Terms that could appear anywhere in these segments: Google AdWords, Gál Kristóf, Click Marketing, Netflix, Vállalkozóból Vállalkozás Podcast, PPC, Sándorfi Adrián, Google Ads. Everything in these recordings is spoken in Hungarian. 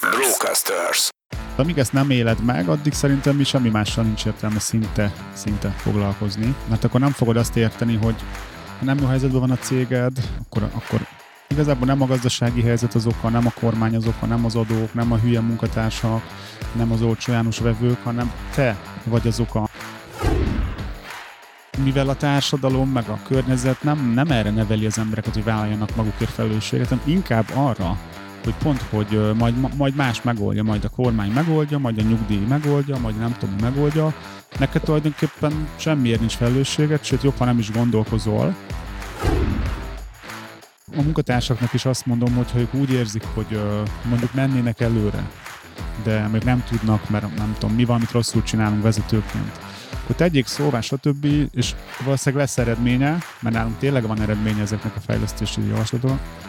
Brocasters. Amíg ezt nem éled meg, addig szerintem mi semmi mással nincs értelme szinte foglalkozni, mert akkor nem fogod azt érteni, hogy ha nem jó helyzetben van a céged, akkor igazából nem a gazdasági helyzet az oka, nem a kormány az oka, nem az adók, nem a hülye munkatársak, nem az olcsó János vevők, hanem te vagy az oka. Mivel a társadalom meg a környezet nem erre neveli az embereket, hogy vállaljanak magukért felelősséget, hanem inkább arra, hogy pont, hogy majd más megoldja, majd a kormány megoldja, majd a nyugdíj megoldja, majd nem tudom, megoldja. Neked tulajdonképpen semmiért nincs felelősséget, sőt jobb, ha nem is gondolkozol. A munkatársaknak is azt mondom, hogy ha ők úgy érzik, hogy mondjuk mennének előre, de még nem tudnak, mert nem tudom, mi valamit rosszul csinálunk vezetőként, akkor tegyék szóvá, stb. És valószínűleg lesz eredménye, mert nálunk tényleg van eredménye ezeknek a fejlesztési javaslatoknak.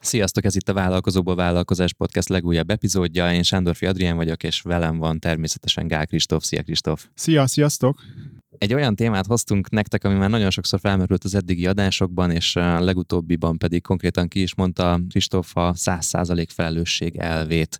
Sziasztok, ez itt a Vállalkozóból Vállalkozás Podcast legújabb epizódja. Én Sándorfi Adrián vagyok, és velem van természetesen Gál Kristóf. Szia, Kristóf! Szia, sziasztok! Egy olyan témát hoztunk nektek, ami már nagyon sokszor felmerült az eddigi adásokban, és a legutóbbiban pedig konkrétan ki is mondta Kristóf a 100% felelősség elvét.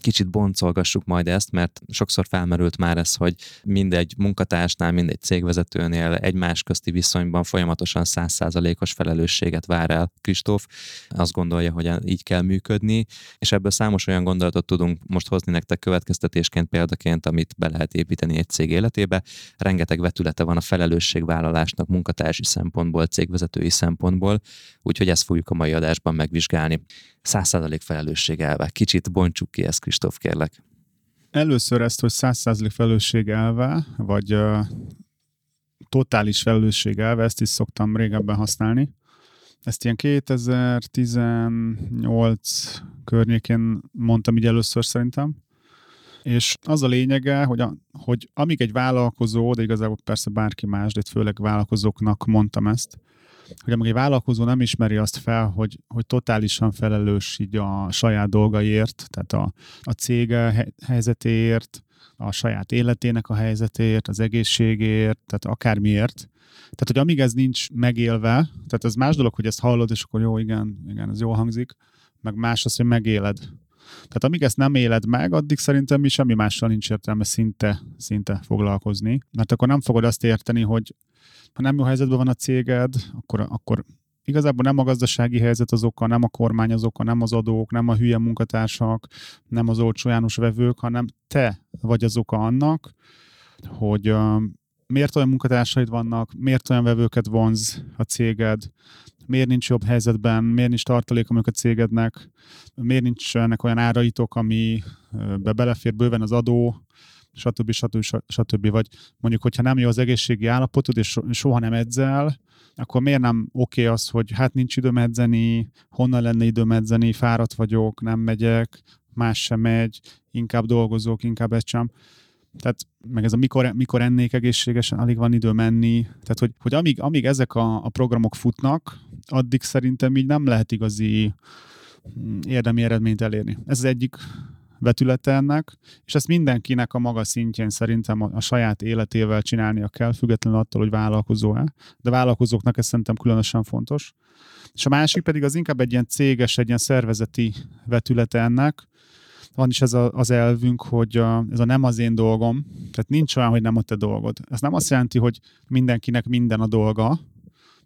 Kicsit boncolgassuk majd ezt, mert sokszor felmerült már ez, hogy mindegy munkatársnál, mindegy cégvezetőnél egymás közti viszonyban folyamatosan 100%-os felelősséget vár el Kristóf. Azt gondolja, hogy így kell működni, és ebből számos olyan gondolatot tudunk most hozni nektek következtetésként, példaként, amit be lehet építeni egy cég életébe. Rengeteg vetülete van a felelősségvállalásnak munkatársi szempontból, cégvezetői szempontból, úgyhogy ezt fogjuk a mai adásban megvizsgálni. 100% felelősség elve. Kicsit bontsuk ki ezt, Kristóf, kérlek. Először ezt, hogy 100% felelősség elve, vagy totális felelősség elve, ezt is szoktam régebben használni. Ezt ilyen 2018 környékén mondtam így először szerintem. És az a lényege, hogy amíg egy vállalkozó, de igazából persze bárki más, de főleg vállalkozóknak mondtam ezt, hogy amíg egy vállalkozó nem ismeri azt fel, hogy totálisan felelős így a saját dolgaiért, tehát a cég helyzetéért, a saját életének a helyzetéért, az egészségért, tehát akármiért. Tehát, hogy amíg ez nincs megélve, tehát ez más dolog, hogy ezt hallod, és akkor jó, igen, ez jól hangzik, meg más az, hogy megéled. Tehát amíg ezt nem éled meg, addig szerintem mi semmi mással nincs értelme szinte foglalkozni, mert akkor nem fogod azt érteni, hogy ha nem jó helyzetben van a céged, akkor igazából nem a gazdasági helyzet az oka, nem a kormány az oka, nem az adók, nem a hülye munkatársak, nem az olcsó János vevők, hanem te vagy az oka annak, hogy miért olyan munkatársaid vannak, miért olyan vevőket vonz a céged, miért nincs jobb helyzetben, miért nincs tartalék a cégednek, miért nincs ennek olyan áraitok, amibe belefér bőven az adó, stb. Vagy mondjuk, hogyha nem jó az egészségi állapotod, és soha nem edzel, akkor miért nem oké az, hogy hát nincs időm edzeni, honnan lenne időm edzeni, fáradt vagyok, nem megyek, más sem megy, inkább dolgozok, inkább ezt sem. Tehát meg ez a mikor ennék egészségesen, alig van idő menni. Tehát, hogy amíg ezek a programok futnak, addig szerintem így nem lehet igazi érdemi eredményt elérni. Ez az egyik vetülete ennek, és ezt mindenkinek a maga szintjén szerintem a saját életével csinálnia kell, függetlenül attól, hogy vállalkozó-e. De vállalkozóknak ez szerintem különösen fontos. És a másik pedig az inkább egy ilyen céges, egy ilyen szervezeti vetülete ennek. Van is ez az elvünk, hogy ez a nem az én dolgom, tehát nincs olyan, hogy nem a te dolgod. Ez nem azt jelenti, hogy mindenkinek minden a dolga,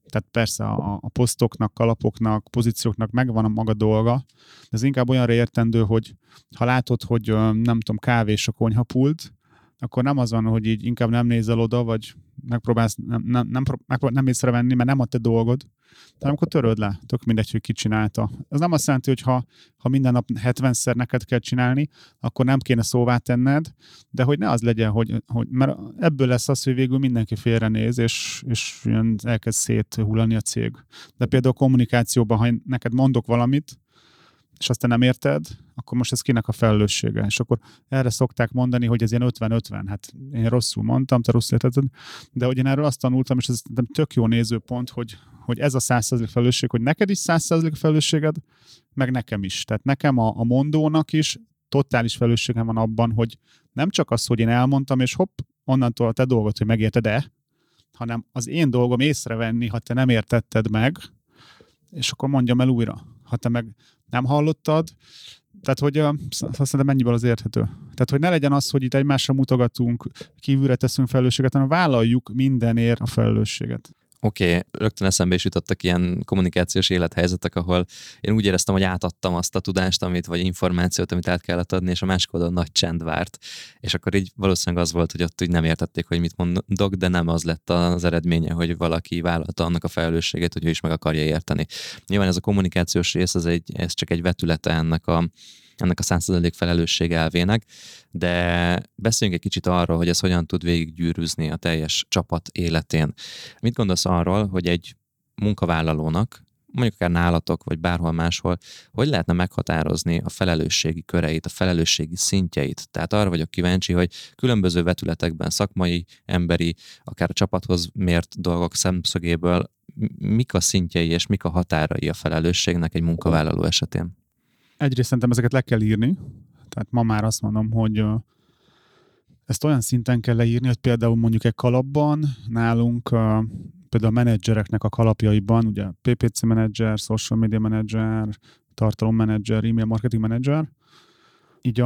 tehát persze a posztoknak, kalapoknak, pozícióknak megvan a maga dolga, de ez inkább olyanra értendő, hogy ha látod, hogy nem tudom, kávés a konyhapult, akkor nem az van, hogy így inkább nem nézel oda, vagy megpróbálsz nem észrevenni, mert nem a te dolgod, de amikor töröd le, tök mindegy, hogy ki csinálta. Ez nem azt jelenti, hogy ha minden nap 70-szer neked kell csinálni, akkor nem kéne szóvá tenned, de hogy ne az legyen, hogy mert ebből lesz az, hogy végül mindenki félrenéz, és elkezd széthullani a cég. De például kommunikációban, ha neked mondok valamit, és aztán nem érted, akkor most ez kinek a felelőssége? És akkor erre szokták mondani, hogy ez ilyen 50-50, hát én rosszul mondtam, te rosszul érted, de hogy én erről azt tanultam, és ez tök jó nézőpont, hogy ez a 100% felelősség, hogy neked is 100% felelősséged, meg nekem is. Tehát nekem a mondónak is totális felelősségem van abban, hogy nem csak az, hogy én elmondtam, és hopp, onnantól a te dolgot, hogy megérted-e, hanem az én dolgom észrevenni, ha te nem értetted meg, és akkor mondjam el újra. Ha te meg nem hallottad, tehát hogy azt szerintem mennyiből az érthető. Tehát, hogy ne legyen az, hogy itt egymásra mutogatunk, kívülre teszünk felelősséget, hanem vállaljuk mindenért a felelősséget. Oké, rögtön eszembe is jutottak ilyen kommunikációs élethelyzetek, ahol én úgy éreztem, hogy átadtam azt a tudást, amit, vagy információt, amit át kellett adni, és a másik oldalon nagy csend várt. És akkor így valószínűleg az volt, hogy ott úgy nem értették, hogy mit mondok, de nem az lett az eredménye, hogy valaki vállalta annak a felelősségét, hogy ő is meg akarja érteni. Nyilván ez a kommunikációs rész, ez csak egy vetülete ennek a 100% felelősség elvének, de beszéljünk egy kicsit arról, hogy ez hogyan tud végiggyűrűzni a teljes csapat életén. Mit gondolsz arról, hogy egy munkavállalónak, mondjuk akár nálatok, vagy bárhol máshol, hogy lehetne meghatározni a felelősségi köreit, a felelősségi szintjeit? Tehát arra vagyok kíváncsi, hogy különböző vetületekben, szakmai, emberi, akár a csapathoz mért dolgok szemszögéből, mik a szintjei és mik a határai a felelősségnek egy munkavállaló esetén? Egyrészt szerintem ezeket le kell írni, tehát ma már azt mondom, hogy ezt olyan szinten kell leírni, hogy például mondjuk egy kalapban nálunk, például a menedzsereknek a kalapjaiban, ugye PPC menedzser, social media menedzser, tartalom menedzser, email marketing menedzser, így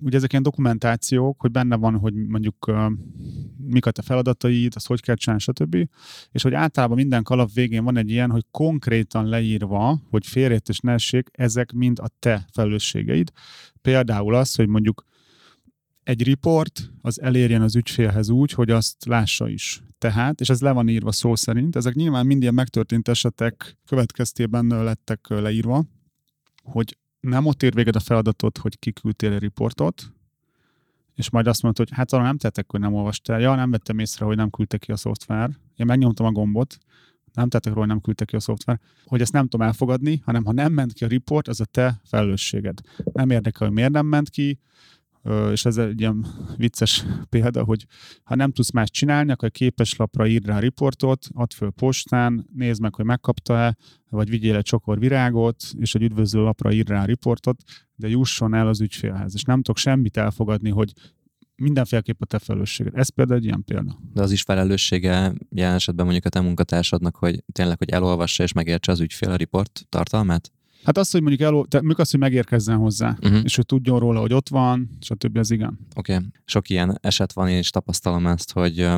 ugye ezek ilyen dokumentációk, hogy benne van, hogy mondjuk mik a te feladataid, azt hogy kell csinálni, stb. És hogy általában minden kalap végén van egy ilyen, hogy konkrétan leírva, hogy félreértés és ne essék, ezek mind a te felelősségeid. Például az, hogy mondjuk egy riport az elérjen az ügyfélhez úgy, hogy azt lássa is. Tehát, és ez le van írva szó szerint, ezek nyilván mind ilyen megtörtént esetek következtében lettek leírva, hogy nem ott ér véged a feladatot, hogy kiküldtél egy riportot, és majd azt mondod, hogy hát arra nem tettek, hogy nem olvastál. Ja, nem vettem észre, hogy nem küldte ki a szoftver. Én megnyomtam a gombot, nem tettek róla, hogy nem küldte ki a szoftver. Hogy ezt nem tudom elfogadni, hanem ha nem ment ki a riport, az a te felelősséged. Nem érdekel, hogy miért nem ment ki, és ez egy ilyen vicces példa, hogy ha nem tudsz más csinálni, akkor képeslapra írd rá a riportot, add föl postán, nézd meg, hogy megkapta-e, vagy vigyél egy csokor virágot, és egy üdvözlőlapra írd rá a riportot, de jusson el az ügyfélhez. És nem tudok semmit elfogadni, hogy mindenféleképp a te felelősséged. Ez például egy ilyen példa. De az is felelőssége jelen esetben mondjuk a te munkatársadnak, hogy tényleg, hogy elolvassa és megértse az ügyfél a riport tartalmát? Hát az, hogy mondjuk az, hogy megérkezzen hozzá, és hogy tudjon róla, hogy ott van, és a többi az igen. Oké. Sok ilyen eset van, én is tapasztalom ezt, hogy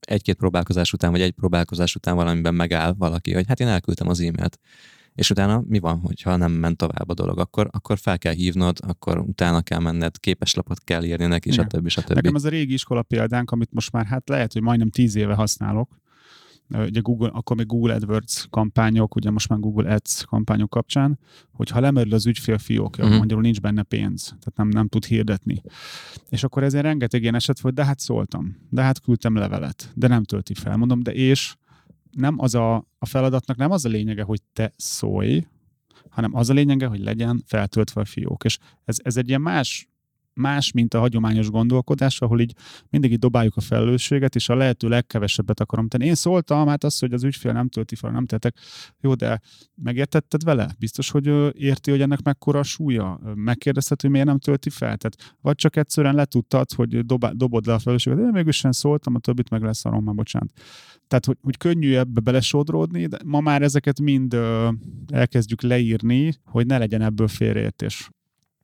egy-két próbálkozás után, vagy egy próbálkozás után valamiben megáll valaki, hogy hát én elküldtem az e-mailt. És utána mi van, hogyha nem ment tovább a dolog? Akkor fel kell hívnod, akkor utána kell menned, képeslapot kell írni neki, és a többi, és a többi. Nekem az a régi iskola példánk, amit most már hát lehet, hogy majdnem 10 éve használok. Ugye Google, akkor még Google AdWords kampányok, ugye most már Google Ads kampányok kapcsán, hogyha lemerül az ügyfél fiókja, mondjuk nincs benne pénz, tehát nem tud hirdetni. És akkor ezért rengeteg ilyen eset volt, de hát szóltam, de hát küldtem levelet, de nem tölti fel, mondom, de és nem az a feladatnak nem az a lényege, hogy te szólj, hanem az a lényege, hogy legyen feltöltve a fiók. És ez egy ilyen más, mint a hagyományos gondolkodás, ahol így mindig így dobáljuk a felelősséget, és a lehető legkevesebbet akarom tenni. Én szóltam, hát az, hogy az ügyfél nem tölti fel, nem tettek. Jó, de megértetted vele? Biztos, hogy érti, hogy ennek mekkora a súlya? Megkérdezted, hogy miért nem tölti fel? Tehát, vagy csak egyszerűen letudtad, hogy dobod le a felelősséget. Én mégis sem szóltam, a többit meg lesz arra, már bocsánat. Tehát, hogy könnyű ebbe belesodródni, de ma már ezeket mind elkezdjük leírni, hogy ne legyen ebből félreértés.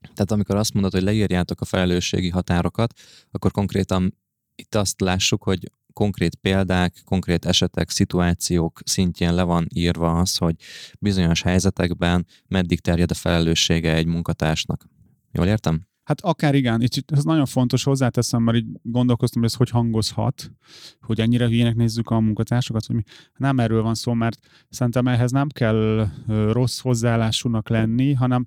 Tehát amikor azt mondod, hogy leírjátok a felelősségi határokat, akkor konkrétan itt azt lássuk, hogy konkrét példák, konkrét esetek, szituációk szintjén le van írva az, hogy bizonyos helyzetekben meddig terjed a felelőssége egy munkatársnak. Jól értem? Hát akár igen, itt ez nagyon fontos, hozzáteszem, mert így gondolkoztam, hogy ez hogy hangozhat, hogy ennyire hülyének nézzük a munkatársakat, hogy mi. Nem erről van szó, mert szerintem ehhez nem kell rossz hozzáállásúnak lenni, hanem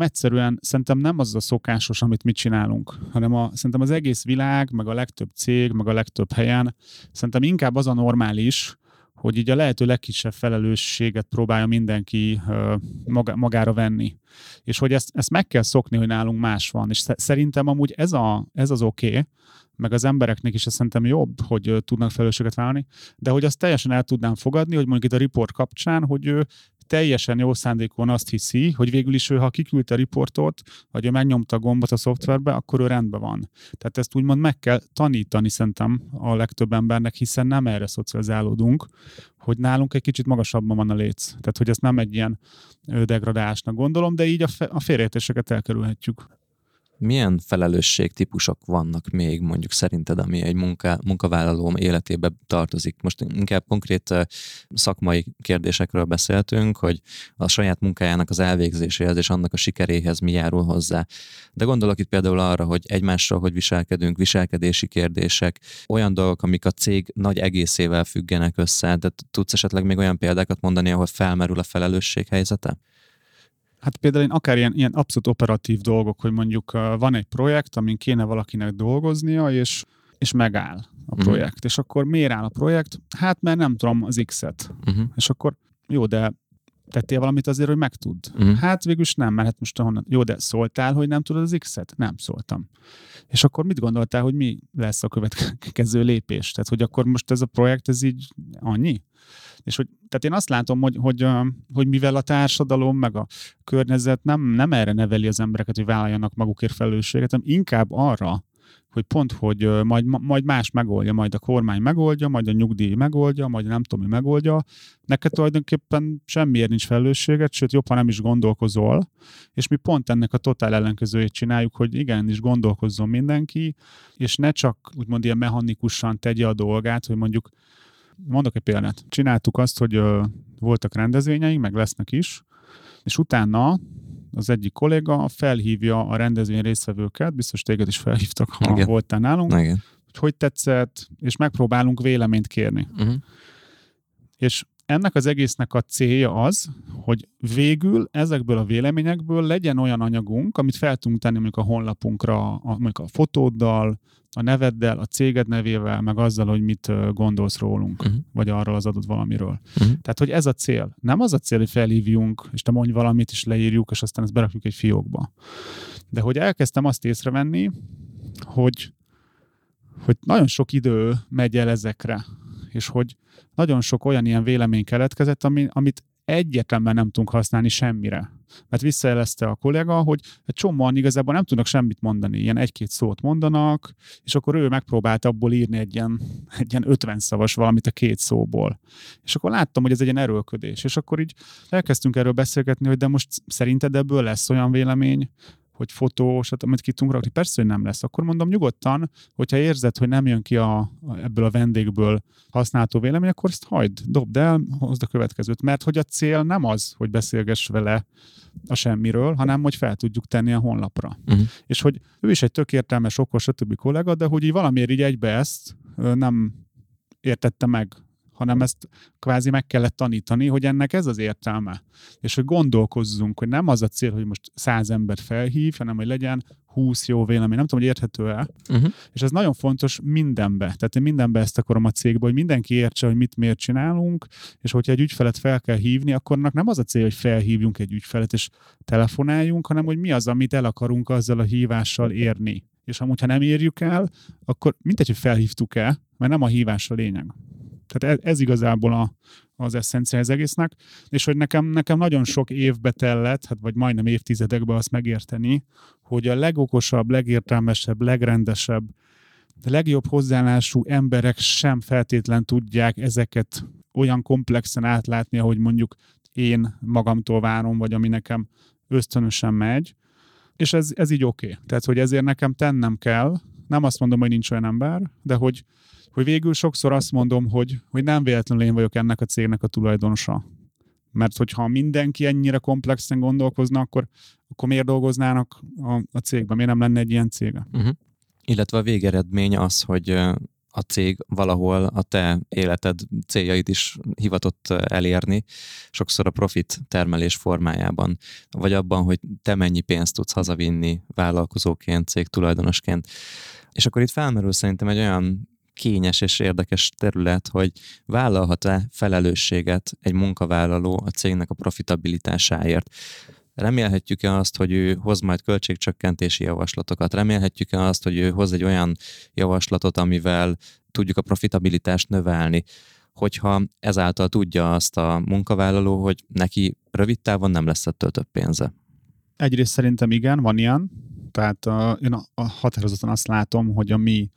egyszerűen szerintem nem az a szokásos, amit mi csinálunk, hanem szerintem az egész világ, meg a legtöbb cég, meg a legtöbb helyen, szerintem inkább az a normális, hogy így a lehető legkisebb felelősséget próbálja mindenki magára venni. És hogy ezt meg kell szokni, hogy nálunk más van. És szerintem amúgy ez az oké, meg az embereknek is szerintem jobb, hogy tudnak felelősséget vállalni, de hogy azt teljesen el tudnám fogadni, hogy mondjuk itt a report kapcsán, hogy ő teljesen jó szándékon azt hiszi, hogy végül is ő, ha kiküldte a riportot, vagy ő megnyomta a gombot a szoftverbe, akkor ő rendben van. Tehát ezt úgymond meg kell tanítani szerintem a legtöbb embernek, hiszen nem erre szocializálódunk, hogy nálunk egy kicsit magasabban van a léc. Tehát, hogy ezt nem egy ilyen degradálásnak gondolom, de így a félreértéseket elkerülhetjük. Milyen felelősségtípusok vannak még mondjuk szerinted, ami egy munkavállaló életébe tartozik? Most inkább konkrét szakmai kérdésekről beszéltünk, hogy a saját munkájának az elvégzéséhez és annak a sikeréhez mi járul hozzá. De gondolok itt például arra, hogy egymással hogy viselkedünk, viselkedési kérdések, olyan dolgok, amik a cég nagy egészével függenek össze. De tudsz esetleg még olyan példákat mondani, ahol felmerül a felelősség helyzete? Hát például én akár ilyen abszolút operatív dolgok, hogy mondjuk van egy projekt, amin kéne valakinek dolgoznia, és megáll a projekt. És akkor miért áll a projekt? Hát mert nem tudom az X-et. És akkor jó, de tettél valamit azért, hogy megtudd? Hát végülis nem, mert hát most honnan? Jó, de szóltál, hogy nem tudod az X-et? Nem szóltam. És akkor mit gondoltál, hogy mi lesz a következő lépés? Tehát, hogy akkor most ez a projekt, ez így annyi? És hogy, tehát én azt látom, hogy mivel a társadalom meg a környezet nem erre neveli az embereket, hogy vállaljanak magukért felelősséget, hanem inkább arra, hogy pont, hogy majd más megoldja, majd a kormány megoldja, majd a nyugdíj megoldja, majd nem tudom, mi megoldja. Neked tulajdonképpen semmiért nincs felelősséget, sőt, jobb, ha nem is gondolkozol. És mi pont ennek a totál ellenkezőjét csináljuk, hogy igenis gondolkozzon mindenki, és ne csak úgymond ilyen mechanikusan tegye a dolgát, hogy mondjuk mondok egy példát. Csináltuk azt, hogy voltak rendezvényeink, meg lesznek is, és utána az egyik kolléga felhívja a rendezvény résztvevőket, biztos téged is felhívtak, ha igen, voltál nálunk, igen, hogy tetszett, és megpróbálunk véleményt kérni. És ennek az egésznek a célja az, hogy végül ezekből a véleményekből legyen olyan anyagunk, amit fel tudunk tenni mondjuk a honlapunkra, mondjuk a fotóddal, a neveddel, a céged nevével, meg azzal, hogy mit gondolsz rólunk, vagy arról az adott valamiről. Tehát, hogy ez a cél. Nem az a cél, hogy felhívjunk, és te mondj valamit, és leírjuk, és aztán ezt berakjuk egy fiókba. De hogy elkezdtem azt észrevenni, hogy nagyon sok idő megy el ezekre, és hogy nagyon sok olyan ilyen vélemény keletkezett, amit egyértelműen nem tudunk használni semmire. Mert visszajelezte a kolléga, hogy csomóan igazából nem tudnak semmit mondani, ilyen egy-két szót mondanak, és akkor ő megpróbált abból írni egy ilyen 50 szavas valamit a két szóból. És akkor láttam, hogy ez egy ilyen erőlködés. És akkor így elkezdtünk erről beszélgetni, hogy de most szerinted ebből lesz olyan vélemény, hogy fotós, amit ki tudunk rakni. Persze, hogy nem lesz. Akkor mondom nyugodtan, hogyha érzed, hogy nem jön ki ebből a vendégből használható vélemény, akkor ezt hagyd, dobd el, hozd a következőt. Mert hogy a cél nem az, hogy beszélgess vele a semmiről, hanem hogy fel tudjuk tenni a honlapra. És hogy ő is egy tök értelmes, okos, stb. Kollega, de hogy így valamiért így egybe ezt nem értette meg, hanem ezt kvázi meg kellett tanítani, hogy ennek ez az értelme. És hogy gondolkozzunk, hogy nem az a cél, hogy most 100 embert felhív, hanem hogy legyen 20 jó vélemény. Nem tudom, hogy érthető-e. És ez nagyon fontos mindenbe. Tehát én mindenbe ezt akarom a cégbe, hogy mindenki értse, hogy mit miért csinálunk, és hogyha egy ügyfelet fel kell hívni, akkor nem az a cél, hogy felhívjunk egy ügyfelet és telefonáljunk, hanem hogy mi az, amit el akarunk azzal a hívással érni. És amúgy, ha nem érjük el, akkor mindegy, hogy felhívtuk-e, mert nem a hívás a lényeg. Tehát ez igazából az eszencia az egésznek, és hogy nekem nagyon sok évbe tellett, hát vagy majdnem évtizedekbe azt megérteni, hogy a legokosabb, legértelmesebb, legrendesebb, de legjobb hozzáállású emberek sem feltétlen tudják ezeket olyan komplexen átlátni, ahogy mondjuk én magamtól várom, vagy ami nekem ösztönösen megy, és ez így oké. Tehát, hogy ezért nekem tennem kell, nem azt mondom, hogy nincs olyan ember, de hogy végül sokszor azt mondom, hogy nem véletlenül én vagyok ennek a cégnek a tulajdonosa. Mert hogyha mindenki ennyire komplexen gondolkozna, akkor miért dolgoznának a cégben? Miért nem lenne egy ilyen cége? Illetve a végeredmény az, hogy a cég valahol a te életed céljait is hivatott elérni, sokszor a profit termelés formájában, vagy abban, hogy te mennyi pénzt tudsz hazavinni vállalkozóként, cégtulajdonosként. És akkor itt felmerül szerintem egy olyan kényes és érdekes terület, hogy vállalhat-e felelősséget egy munkavállaló a cégnek a profitabilitásáért. Remélhetjük-e azt, hogy ő hoz majd költségcsökkentési javaslatokat? Remélhetjük-e azt, hogy ő hoz egy olyan javaslatot, amivel tudjuk a profitabilitást növelni? Hogyha ezáltal tudja azt a munkavállaló, hogy neki rövid távon nem lesz ettől több pénze. Egyrészt szerintem igen, van ilyen. Tehát én határozottan azt látom, hogy a mi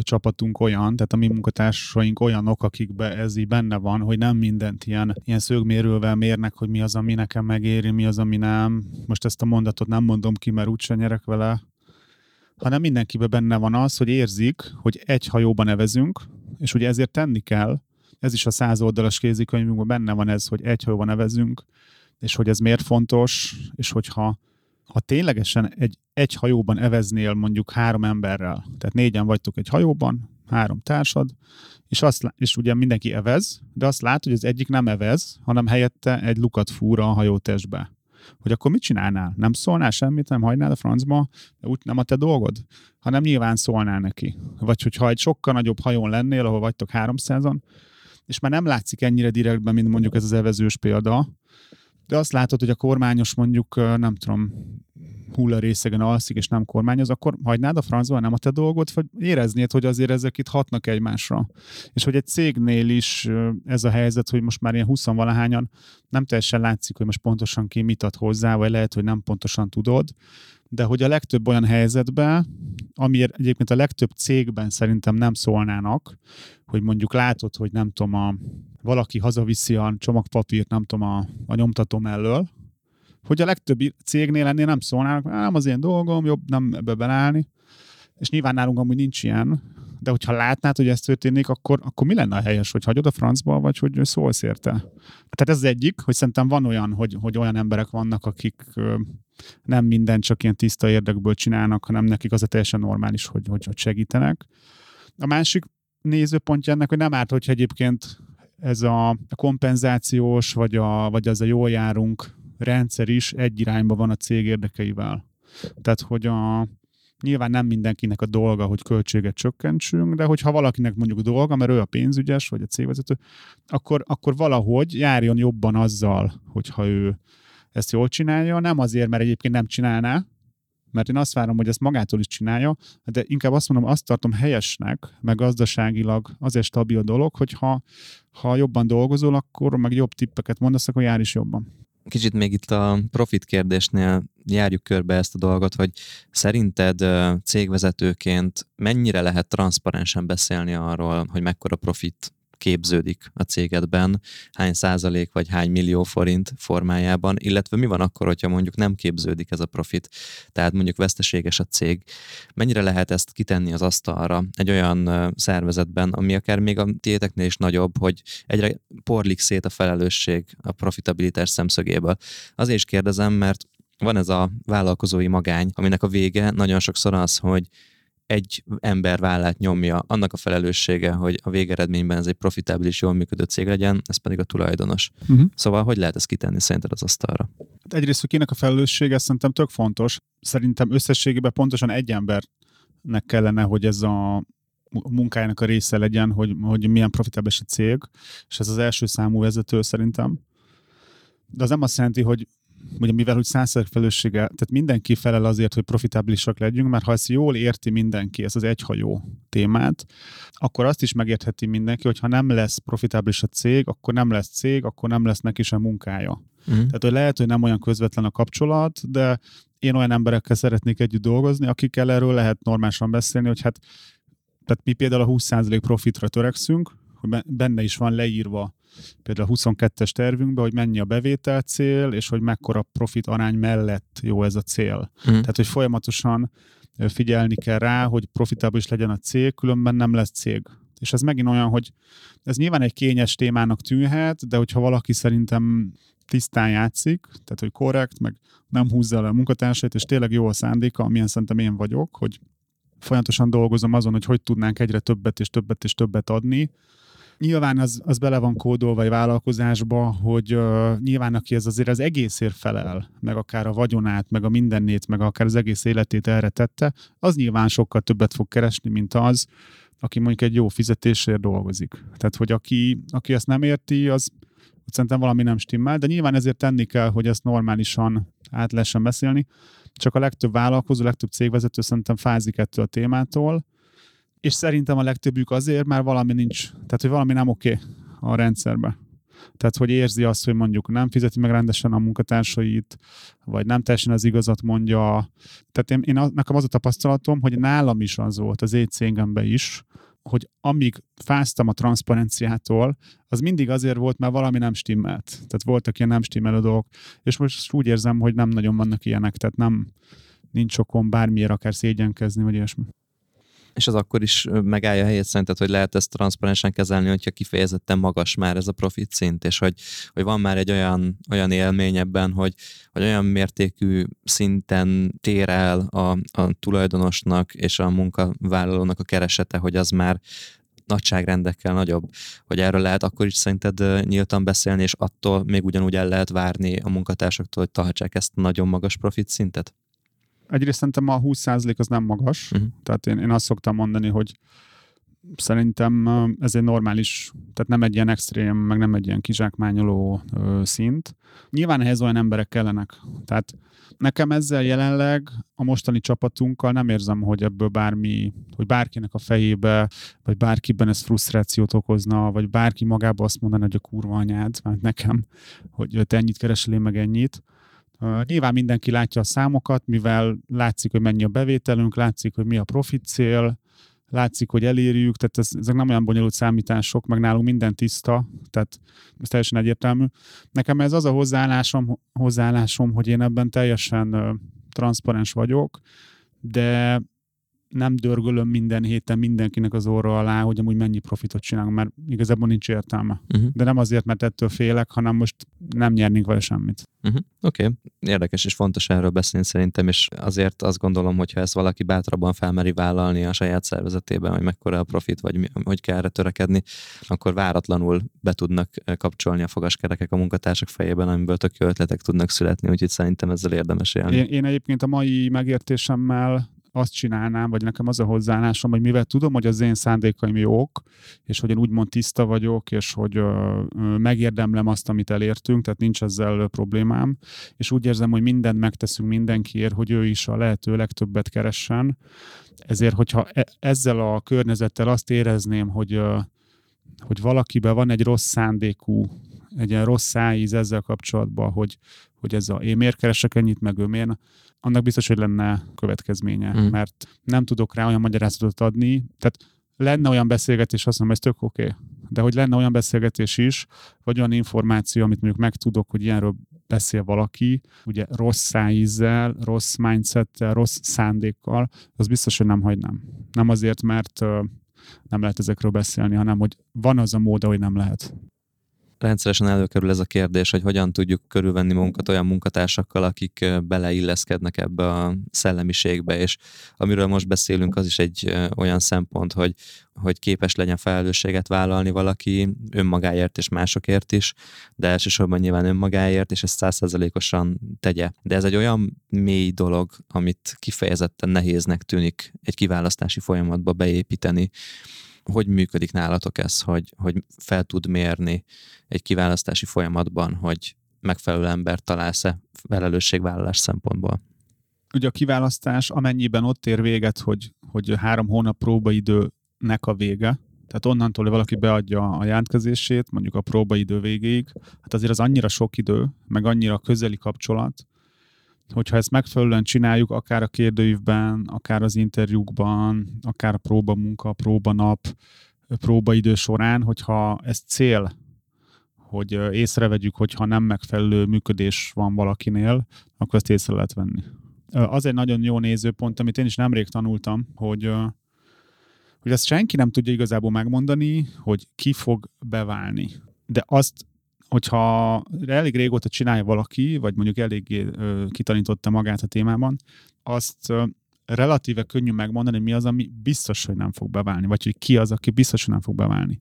csapatunk olyan, tehát a mi munkatársaink olyanok, akikben ez így benne van, hogy nem mindent ilyen szögmérővel mérnek, hogy mi az, ami nekem megéri, mi az, ami nem. Most ezt a mondatot nem mondom ki, mert úgyse nyerek vele. Hanem mindenkiben benne van az, hogy érzik, hogy egy hajóban nevezünk, és ugye ezért tenni kell. Ez is a 100 oldalas kézikönyvünkben benne van ez, hogy egy hajóban nevezünk, és hogy ez miért fontos, és hogyha ténylegesen egy hajóban eveznél mondjuk 3 emberrel, tehát 4-en vagytok egy hajóban, 3 társad, és ugye mindenki evez, de azt lát, hogy az egyik nem evez, hanem helyette egy lukat fúr a hajótestbe. Hogy akkor mit csinálnál? Nem szólnál semmit, nem hagynál a francba, úgy nem a te dolgod, hanem nyilván szólnál neki. Vagy hogyha egy sokkal nagyobb hajón lennél, ahol vagytok 300-an, és már nem látszik ennyire direktben, mint mondjuk ez az evezős példa, de azt látod, hogy a kormányos mondjuk, nem tudom, hullarészegen alszik, és nem kormányoz, akkor hagynád a francba, nem a te dolgod, vagy éreznéd, hogy azért ezek itt hatnak egymásra. És hogy egy cégnél is ez a helyzet, hogy most már ilyen 20-valahányan nem teljesen látszik, hogy most pontosan ki mit ad hozzá, vagy lehet, hogy nem pontosan tudod, de hogy a legtöbb olyan helyzetben, amiért egyébként a legtöbb cégben szerintem nem szólnának, hogy mondjuk látod, hogy nem tudom, valaki hazaviszi a csomagpapírt, nem tudom, a nyomtatóm elől, hogy a legtöbb cégnél ennél nem szólnának, nem az én dolgom, jobb nem ebbe belállni, és nyilván nálunk amúgy nincs ilyen, de hogyha látnád, hogy ez történik, akkor mi lenne a helyes, hogy hagyod a francba, vagy hogy szólsz érte? Tehát ez az egyik, hogy szerintem van olyan, hogy olyan emberek vannak, akik nem minden csak ilyen tiszta érdekből csinálnak, hanem nekik az a teljesen normális, hogy segítenek. A másik nézőpontja ennek, hogy nem árt, hogyha egyébként ez a kompenzációs, vagy az a jól járunk rendszer is egy irányba van a cég érdekeivel. Tehát, hogy nyilván nem mindenkinek a dolga, hogy költséget csökkentsünk, de hogyha valakinek mondjuk dolga, mert ő a pénzügyes, vagy a cégvezető, akkor valahogy járjon jobban azzal, hogyha ő ezt jól csinálja, nem azért, mert egyébként nem csinálná, mert én azt várom, hogy ezt magától is csinálja, de inkább azt mondom, azt tartom helyesnek, meg gazdaságilag azért stabil dolog, hogy ha jobban dolgozol, akkor meg jobb tippeket mondasz, akkor jár is jobban. Kicsit még itt a profit kérdésnél járjuk körbe ezt a dolgot, hogy szerinted cégvezetőként mennyire lehet transzparensen beszélni arról, hogy mekkora profit képződik a cégedben, hány százalék vagy hány millió forint formájában, illetve mi van akkor, hogyha mondjuk nem képződik ez a profit, tehát mondjuk veszteséges a cég. Mennyire lehet ezt kitenni az asztalra egy olyan szervezetben, ami akár még a tiéteknél is nagyobb, hogy egyre porlik szét a felelősség a profitabilitás szemszögéből. Azért is kérdezem, mert van ez a vállalkozói magány, aminek a vége nagyon sokszor az, hogy egy ember vállát nyomja, annak a felelőssége, hogy a végeredményben ez egy profitábilis, jól működő cég legyen, ez pedig a tulajdonos. Uh-huh. Szóval hogy lehet ezt kitenni szerinted az asztalra? Egyrészt, hogy kinek a felelőssége, szerintem tök fontos. Szerintem összességében pontosan egy embernek kellene, hogy ez a munkájának a része legyen, hogy milyen profitábilis a cég, és ez az első számú vezető szerintem. De az nem azt jelenti, hogy ugye mivel hogy 100% felelőssége, tehát mindenki felel azért, hogy profitábilisak legyünk, mert ha ezt jól érti mindenki, ez az egyhajó témát, akkor azt is megértheti mindenki, hogy ha nem lesz profitábilis a cég, akkor nem lesz cég, akkor nem lesz neki sem munkája. Mm. Tehát hogy lehet, hogy nem olyan közvetlen a kapcsolat, de én olyan emberekkel szeretnék együtt dolgozni, akikkel erről lehet normálisan beszélni, hogy hát tehát mi például a 20% profitra törekszünk, hogy benne is van leírva például a 22-es tervünkben, hogy mennyi a bevétel cél, és hogy mekkora profit arány mellett jó ez a cél. Mm. Tehát, hogy folyamatosan figyelni kell rá, hogy profitábilis legyen a cég, különben nem lesz cég. És ez megint olyan, hogy ez nyilván egy kényes témának tűnhet, de hogyha valaki szerintem tisztán játszik, tehát, hogy korrekt, meg nem húzza le a munkatársait, és tényleg jó a szándéka, amilyen szerintem én vagyok, hogy folyamatosan dolgozom azon, hogy tudnánk egyre többet és többet és többet adni. Nyilván az bele van kódolva egy vállalkozásba, hogy nyilván aki ez azért az egészért felel, meg akár a vagyonát, meg a mindennét, meg akár az egész életét erre tette, az nyilván sokkal többet fog keresni, mint az, aki mondjuk egy jó fizetésért dolgozik. Tehát, hogy aki ezt nem érti, az szerintem valami nem stimmel, de nyilván ezért tenni kell, hogy ezt normálisan át lehessen beszélni. Csak a legtöbb vállalkozó, a legtöbb cégvezető szerintem fázik ettől a témától, és szerintem a legtöbbük azért már valami nincs, tehát hogy valami nem oké a rendszerben. Tehát, hogy érzi azt, hogy mondjuk nem fizeti meg rendesen a munkatársait, vagy nem teljesen az igazat mondja. Tehát nekem az a tapasztalatom, hogy nálam is az volt, az én cégemben is, hogy amíg fáztam a transzparenciától, az mindig azért volt, mert valami nem stimmelt. Tehát voltak ilyen nem stimmelő dolgok, és most úgy érzem, hogy nem nagyon vannak ilyenek, tehát nincs okom bármiért akár szégyenkezni, vagy ilyesmi. És az akkor is megállja a helyét szerinted, hogy lehet ezt transzparensen kezelni, hogyha kifejezetten magas már ez a profit szint, és hogy van már egy olyan élmény ebben, hogy olyan mértékű szinten tér el a tulajdonosnak és a munkavállalónak a keresete, hogy az már nagyságrendekkel nagyobb, hogy erről lehet akkor is szerinted nyíltan beszélni, és attól még ugyanúgy el lehet várni a munkatársaktól, hogy tartsák ezt a nagyon magas profit szintet? Egyrészt szerintem a 20% az nem magas, tehát én azt szoktam mondani, hogy szerintem ez egy normális, tehát nem egy ilyen extrém, meg nem egy ilyen kizsákmányoló szint. Nyilván ehhez olyan emberek kellenek. Tehát nekem ezzel jelenleg a mostani csapatunkkal nem érzem, hogy ebből hogy bárkinek a fejébe, vagy bárkiben ez frusztrációt okozna, vagy bárki magába azt mondaná, hogy a kurva anyád, mert nekem, hogy te ennyit kereselél, meg ennyit. Nyilván mindenki látja a számokat, mivel látszik, hogy mennyi a bevételünk, látszik, hogy mi a profit cél, látszik, hogy elérjük, tehát ezek nem olyan bonyolult számítások, meg nálunk minden tiszta, tehát ez teljesen egyértelmű. Nekem ez az a hozzáállásom, hogy én ebben teljesen transzparens vagyok, de nem dörgölöm minden héten mindenkinek az orra alá, hogy amúgy mennyi profitot csinálunk, mert igazából nincs értelme. De nem azért, mert ettől félek, hanem most nem nyernénk vele semmit. Oké. Érdekes és fontos erről beszélni szerintem, és azért azt gondolom, hogyha ezt valaki bátrabban felmeri vállalni a saját szervezetében, hogy mekkora a profit, vagy hogy kell erre törekedni, akkor váratlanul be tudnak kapcsolni a fogaskerekek a munkatársak fejében, amiből tök jó ötletek tudnak születni, úgyhogy szerintem ezzel érdemes élni. Én egyébként a mai megértésemmel azt csinálnám, vagy nekem az a hozzáállásom, hogy mivel tudom, hogy az én szándékaim jók, és hogy én úgymond tiszta vagyok, és hogy megérdemlem azt, amit elértünk, tehát nincs ezzel problémám, és úgy érzem, hogy mindent megteszünk mindenkiért, hogy ő is a lehető legtöbbet keressen. Ezért, hogyha ezzel a környezettel azt érezném, hogy valakiben van egy rossz szándékú, egy ilyen rossz szájíz ezzel kapcsolatban, hogy ez én miért keresek ennyit, meg ő miért, annak biztos, hogy lenne következménye, mert nem tudok rá olyan magyarázatot adni. Tehát lenne olyan beszélgetés, azt mondom, ez tök oké. De hogy lenne olyan beszélgetés is, vagy olyan információ, amit mondjuk megtudok, hogy ilyenről beszél valaki, ugye rossz szájízzel, rossz mindsettel, rossz szándékkal, az biztos, hogy nem hagynám. Nem azért, mert nem lehet ezekről beszélni, hanem hogy van az a mód, ahogy nem lehet. Rendszeresen előkerül ez a kérdés, hogy hogyan tudjuk körülvenni magunkat olyan munkatársakkal, akik beleilleszkednek ebbe a szellemiségbe, és amiről most beszélünk, az is egy olyan szempont, hogy képes legyen felelősséget vállalni valaki önmagáért és másokért is, de elsősorban nyilván önmagáért, és ezt 100%-osan tegye. De ez egy olyan mély dolog, amit kifejezetten nehéznek tűnik egy kiválasztási folyamatba beépíteni. Hogy működik nálatok ez, hogy fel tud mérni egy kiválasztási folyamatban, hogy megfelelő embert találsz-e felelősségvállalás szempontból? Ugye a kiválasztás amennyiben ott ér véget, hogy 3 hónap próbaidőnek a vége, tehát onnantól, hogy valaki beadja a jelentkezését, mondjuk a próbaidő végéig, hát azért az annyira sok idő, meg annyira közeli kapcsolat, hogyha ezt megfelelően csináljuk, akár a kérdőívben, akár az interjúkban, akár a próbamunka, próbanap, próbaidő során, hogyha ez cél, hogy észrevegyük, hogyha nem megfelelő működés van valakinél, akkor ezt észre lehet venni. Az egy nagyon jó nézőpont, amit én is nemrég tanultam, hogy ezt senki nem tudja igazából megmondani, hogy ki fog beválni. De azt, hogyha elég régóta csinálja valaki, vagy mondjuk eléggé kitanította magát a témában, azt relatíve könnyű megmondani, hogy mi az, ami biztos, hogy nem fog beválni, vagy hogy ki az, aki biztos, hogy nem fog beválni.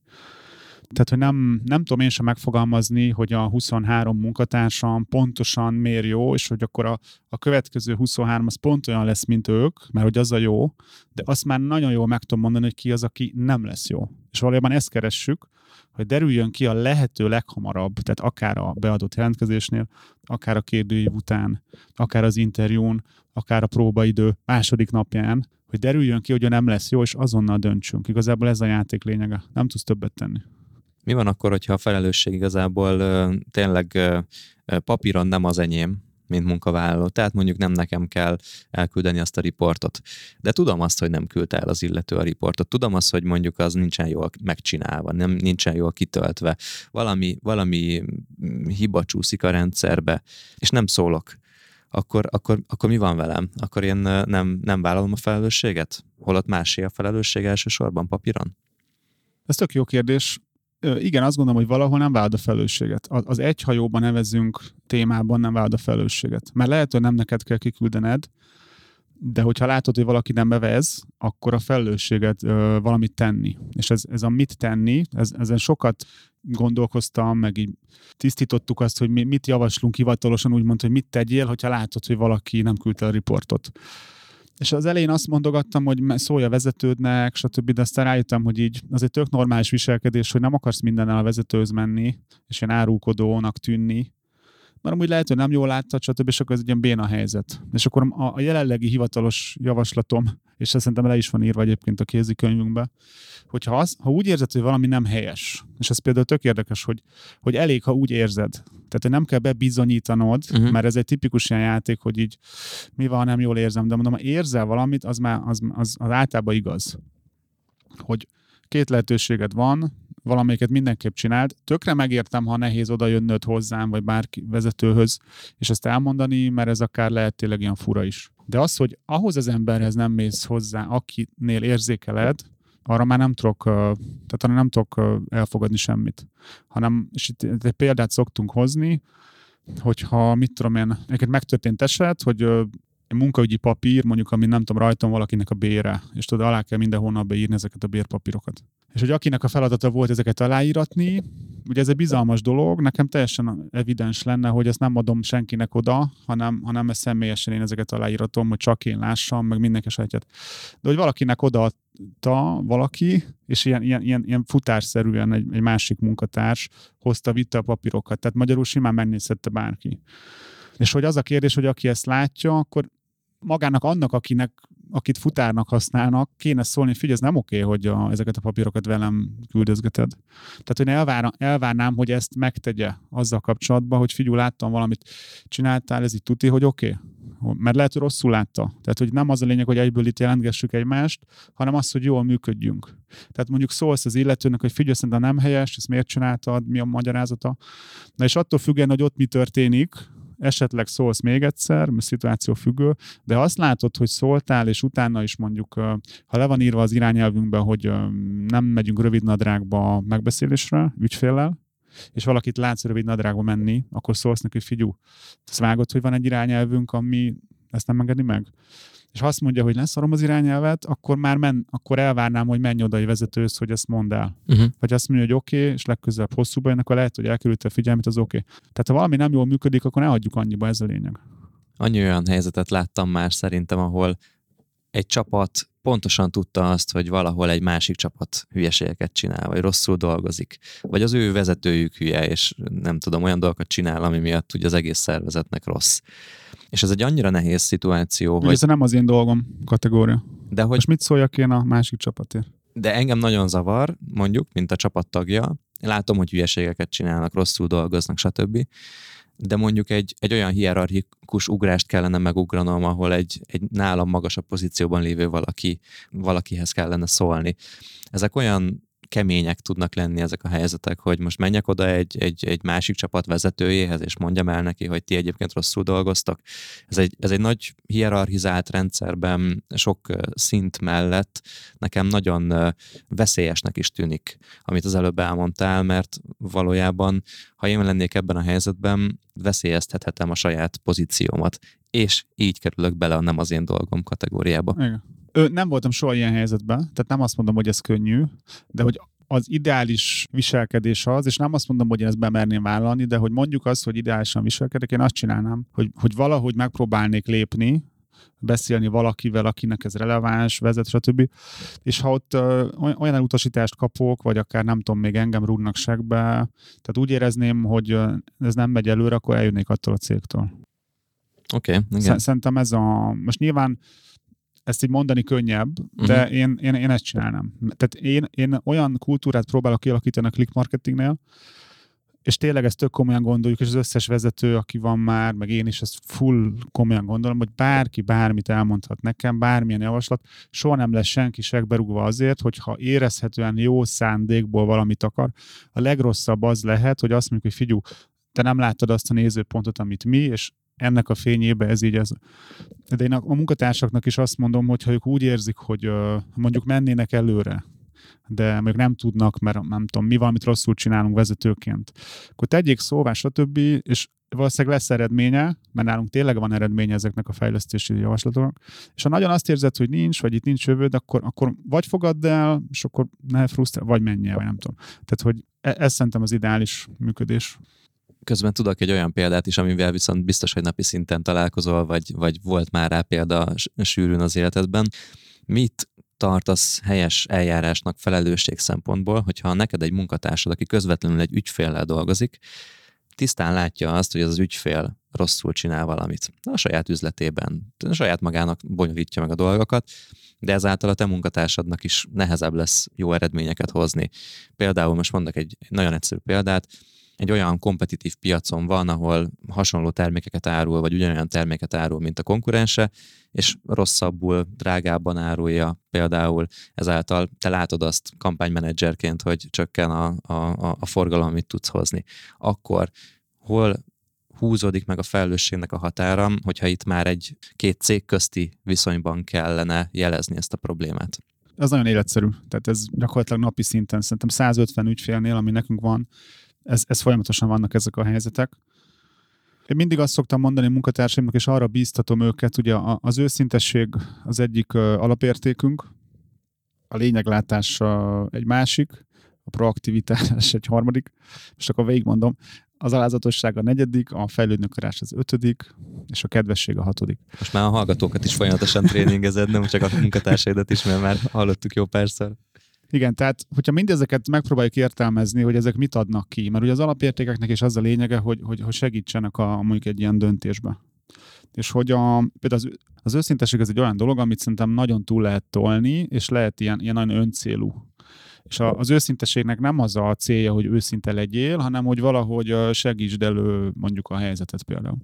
Tehát, hogy nem tudom én sem megfogalmazni, hogy a 23 munkatársam pontosan miért jó, és hogy akkor a következő 23 az pont olyan lesz, mint ők, mert hogy az a jó, de azt már nagyon jól meg tudom mondani, hogy ki az, aki nem lesz jó. És valójában ezt keressük, hogy derüljön ki a lehető leghamarabb, tehát akár a beadott jelentkezésnél, akár a kérdőív után, akár az interjún, akár a próbaidő második napján, hogy derüljön ki, hogy nem lesz jó, és azonnal döntsünk. Igazából ez a játék lényege. Nem tudsz többet tenni. Mi van akkor, hogyha a felelősség igazából tényleg papíron nem az enyém, mint munkavállaló? Tehát mondjuk nem nekem kell elküldeni azt a riportot. De tudom azt, hogy nem küldte el az illető a riportot. Tudom azt, hogy mondjuk az nincsen jól megcsinálva, nincsen jól kitöltve. Valami hiba csúszik a rendszerbe, és nem szólok. Akkor mi van velem? Akkor én nem vállalom a felelősséget? Holott másé a felelősség elsősorban papíron? Ez tök jó kérdés. Igen, azt gondolom, hogy valahol nem vállalod a felelősséget. Az egyhajóban nevezünk témában nem vállalod a felelősséget. Mert lehet, hogy nem neked kell kiküldened, de hogyha látod, hogy valaki nem bevez, akkor a felelősséget valamit tenni. És ez a mit tenni, ezen sokat gondolkoztam, meg így tisztítottuk azt, hogy mit javaslunk hivatalosan, úgymond, hogy mit tegyél, hogyha látod, hogy valaki nem küldte a riportot. És az elején azt mondogattam, hogy szólj a vezetődnek, stb., de aztán rájöttem, hogy így az egy tök normális viselkedés, hogy nem akarsz mindennel a vezetőhöz menni, és ilyen árulkodónak tűnni, mert amúgy lehet, hogy nem jól láttad, stb., és akkor ez egy ilyen béna helyzet. És akkor a jelenlegi hivatalos javaslatom, és ezt szerintem le is van írva egyébként a kézikönyvünkbe, hogyha ha úgy érzed, hogy valami nem helyes, és ez például tök érdekes, hogy elég, ha úgy érzed. Tehát, hogy nem kell bebizonyítanod, mert ez egy tipikus ilyen játék, hogy így mi van, ha nem jól érzem, de mondom, ha érzel valamit, az már az általában igaz. Hogy két lehetőséged van, valamelyiket mindenképp csináld. Tökre megértem, ha nehéz oda jönnöd hozzám, vagy bárki vezetőhöz, és ezt elmondani, mert ez akár lehet tényleg ilyen fura is. De az, hogy ahhoz az emberhez nem mész hozzá, akinél érzékeled, arra már nem tudok elfogadni semmit. Hanem, és itt egy példát szoktunk hozni, hogyha, mit tudom én, neked megtörtént eset, hogy munkaügyi papír, mondjuk, ami nem tudom, rajtam valakinek a bére, és tudod, alá kell minden hónapban írni ezeket a bérpapírokat. És hogy akinek a feladata volt ezeket aláíratni, ugye ez egy bizalmas dolog, nekem teljesen evidens lenne, hogy ezt nem adom senkinek oda, hanem ezt személyesen én ezeket aláíratom, hogy csak én lássam, meg mindenki sajtját. De hogy valakinek odaadta valaki, és ilyen futárszerűen egy másik munkatárs hozta, vitte a papírokat. Tehát magyarul simán megnézhette bárki. És hogy az a kérdés, hogy aki ezt látja, akkor magának annak, akit futárnak használnak, kéne szólni, figyelj, ez nem oké, hogy ezeket a papírokat velem küldözgeted. Tehát, hogy elvárnám, hogy ezt megtegye azzal kapcsolatban, hogy figyelj, láttam valamit, csináltál, ez így tuti, hogy oké. Mert lehet, hogy rosszul látta. Tehát, hogy nem az a lényeg, hogy egyből itt jelentgessük egymást, hanem az, hogy jól működjünk. Tehát mondjuk szólsz az illetőnek, hogy figyelj, szerintem nem helyes, ezt miért csináltad, mi a magyarázata. Na és attól függően, hogy ott mi történik, esetleg szólsz még egyszer, szituáció függő, de ha azt látod, hogy szóltál, és utána is mondjuk, ha le van írva az irányelvünkben, hogy nem megyünk rövidnadrágba megbeszélésre, ügyféllel, és valakit látsz rövidnadrágba menni, akkor szólsz neki, hogy figyú, ezt vágod, hogy van egy irányelvünk, ami ezt nem engedi meg. És ha azt mondja, hogy leszarom az irányelvet, akkor már akkor elvárnám, hogy menj oda egy vezetőhöz, hogy ezt mondd el. Vagy azt mondja, hogy oké, és legközelebb hosszúban jön, akkor lehet, hogy elkerülte a figyelmet, az oké. Tehát ha valami nem jól működik, akkor ne hagyjuk annyiba, ez a lényeg. Annyi olyan helyzetet láttam már szerintem, ahol egy csapat pontosan tudta azt, hogy valahol egy másik csapat hülyeségeket csinál, vagy rosszul dolgozik, vagy az ő vezetőjük hülye, és nem tudom, olyan dolgokat csinál, ami miatt ugye az egész szervezetnek rossz. És ez egy annyira nehéz szituáció, hogy... Ez nem az én dolgom kategória. De hogy... Most mit szóljak én a másik csapatért? De engem nagyon zavar, mondjuk, mint a csapattagja. Látom, hogy hülyeségeket csinálnak, rosszul dolgoznak, stb. De mondjuk egy olyan hierarchikus ugrást kellene megugranom, ahol egy nálam magasabb pozícióban lévő valakihez kellene szólni. Ezek olyan kemények tudnak lenni ezek a helyzetek, hogy most menjek oda egy másik csapat vezetőjéhez, és mondjam el neki, hogy ti egyébként rosszul dolgoztak. Ez egy nagy hierarchizált rendszerben sok szint mellett nekem nagyon veszélyesnek is tűnik, amit az előbb elmondtál, mert valójában, ha én lennék ebben a helyzetben, veszélyeztethetem a saját pozíciómat, és így kerülök bele a nem az én dolgom kategóriába. Igen. Nem voltam soha ilyen helyzetben, tehát nem azt mondom, hogy ez könnyű, de hogy az ideális viselkedés az, és nem azt mondom, hogy én ezt bemerném vállalni, de hogy mondjuk azt, hogy ideálisan viselkedek, én azt csinálnám, hogy valahogy megpróbálnék lépni, beszélni valakivel, akinek ez releváns, vezet, stb. És ha ott olyan elutasítást kapok, vagy akár nem tudom, még engem rúgnak segbe, tehát úgy érezném, hogy ez nem megy előre, akkor eljönnék attól a cégtől. Oké. Okay, szerintem ez a... Most nyilván ezt így mondani könnyebb, de én ezt csinálnám. Tehát én olyan kultúrát próbálok kialakítani a Click Marketingnél, és tényleg ezt tök komolyan gondoljuk, és az összes vezető, aki van már, meg én is ezt full komolyan gondolom, hogy bárki bármit elmondhat nekem, bármilyen javaslat, soha nem lesz senki segbe rúgva azért, hogyha érezhetően jó szándékból valamit akar. A legrosszabb az lehet, hogy azt mondjuk, hogy figyú, te nem láttad azt a nézőpontot, amit mi, és ennek a fényében ez így ez. De én a munkatársaknak is azt mondom, hogy ha ők úgy érzik, hogy mondjuk mennének előre, de még nem tudnak, mert nem tudom, mi valamit rosszul csinálunk vezetőként. Akkor tegyék szóvá, stb. És valószínűleg lesz eredménye, mert nálunk tényleg van eredménye ezeknek a fejlesztési javaslatoknak. És ha nagyon azt érzed, hogy nincs, vagy itt nincs jövőd, akkor vagy fogadd el, és akkor ne frusztrálj, vagy menj el, vagy nem tudom. Tehát, hogy ez szerintem az ideális működés. Közben tudok egy olyan példát is, amivel viszont biztos, hogy napi szinten találkozol, vagy volt már rá példa sűrűn az életedben. Mit tartasz helyes eljárásnak felelősség szempontból, hogyha neked egy munkatársad, aki közvetlenül egy ügyféllel dolgozik, tisztán látja azt, hogy ez az ügyfél rosszul csinál valamit a saját üzletében, a saját magának bonyolítja meg a dolgokat, de ezáltal a te munkatársadnak is nehezebb lesz jó eredményeket hozni. Például most mondok egy nagyon egyszerű példát, egy olyan kompetitív piacon van, ahol hasonló termékeket árul, vagy ugyanolyan terméket árul, mint a konkurense, és rosszabbul, drágábban árulja például. Ezáltal te látod azt kampánymenedzserként, hogy csökken a forgalom, amit tudsz hozni. Akkor hol húzódik meg a felelősségnek a határa, hogyha itt már egy két cég közti viszonyban kellene jelezni ezt a problémát? Ez nagyon életszerű. Tehát ez gyakorlatilag napi szinten, szerintem 150 ügyfélnél, ami nekünk van, ez folyamatosan vannak ezek a helyzetek. Én mindig azt szoktam mondani munkatársaimnak, és arra bíztatom őket, ugye az őszintesség az egyik alapértékünk, a lényeglátás egy másik, a proaktivitás egy harmadik, és akkor végigmondom, az alázatosság a negyedik, a fejlődőkarás az ötödik, és a kedvesség a hatodik. Most már a hallgatókat is folyamatosan tréningezed, nem csak a munkatársaidat is, mert már hallottuk jó párszor. Igen, tehát hogyha mindezeket megpróbáljuk értelmezni, hogy ezek mit adnak ki, mert ugye az alapértékeknek is az a lényege, hogy segítsenek mondjuk egy ilyen döntésbe. És hogy például az őszintesség az egy olyan dolog, amit szerintem nagyon túl lehet tolni, és lehet ilyen nagyon öncélú. És az őszintességnek nem az a célja, hogy őszinte legyél, hanem hogy valahogy segítsd elő mondjuk a helyzetet például.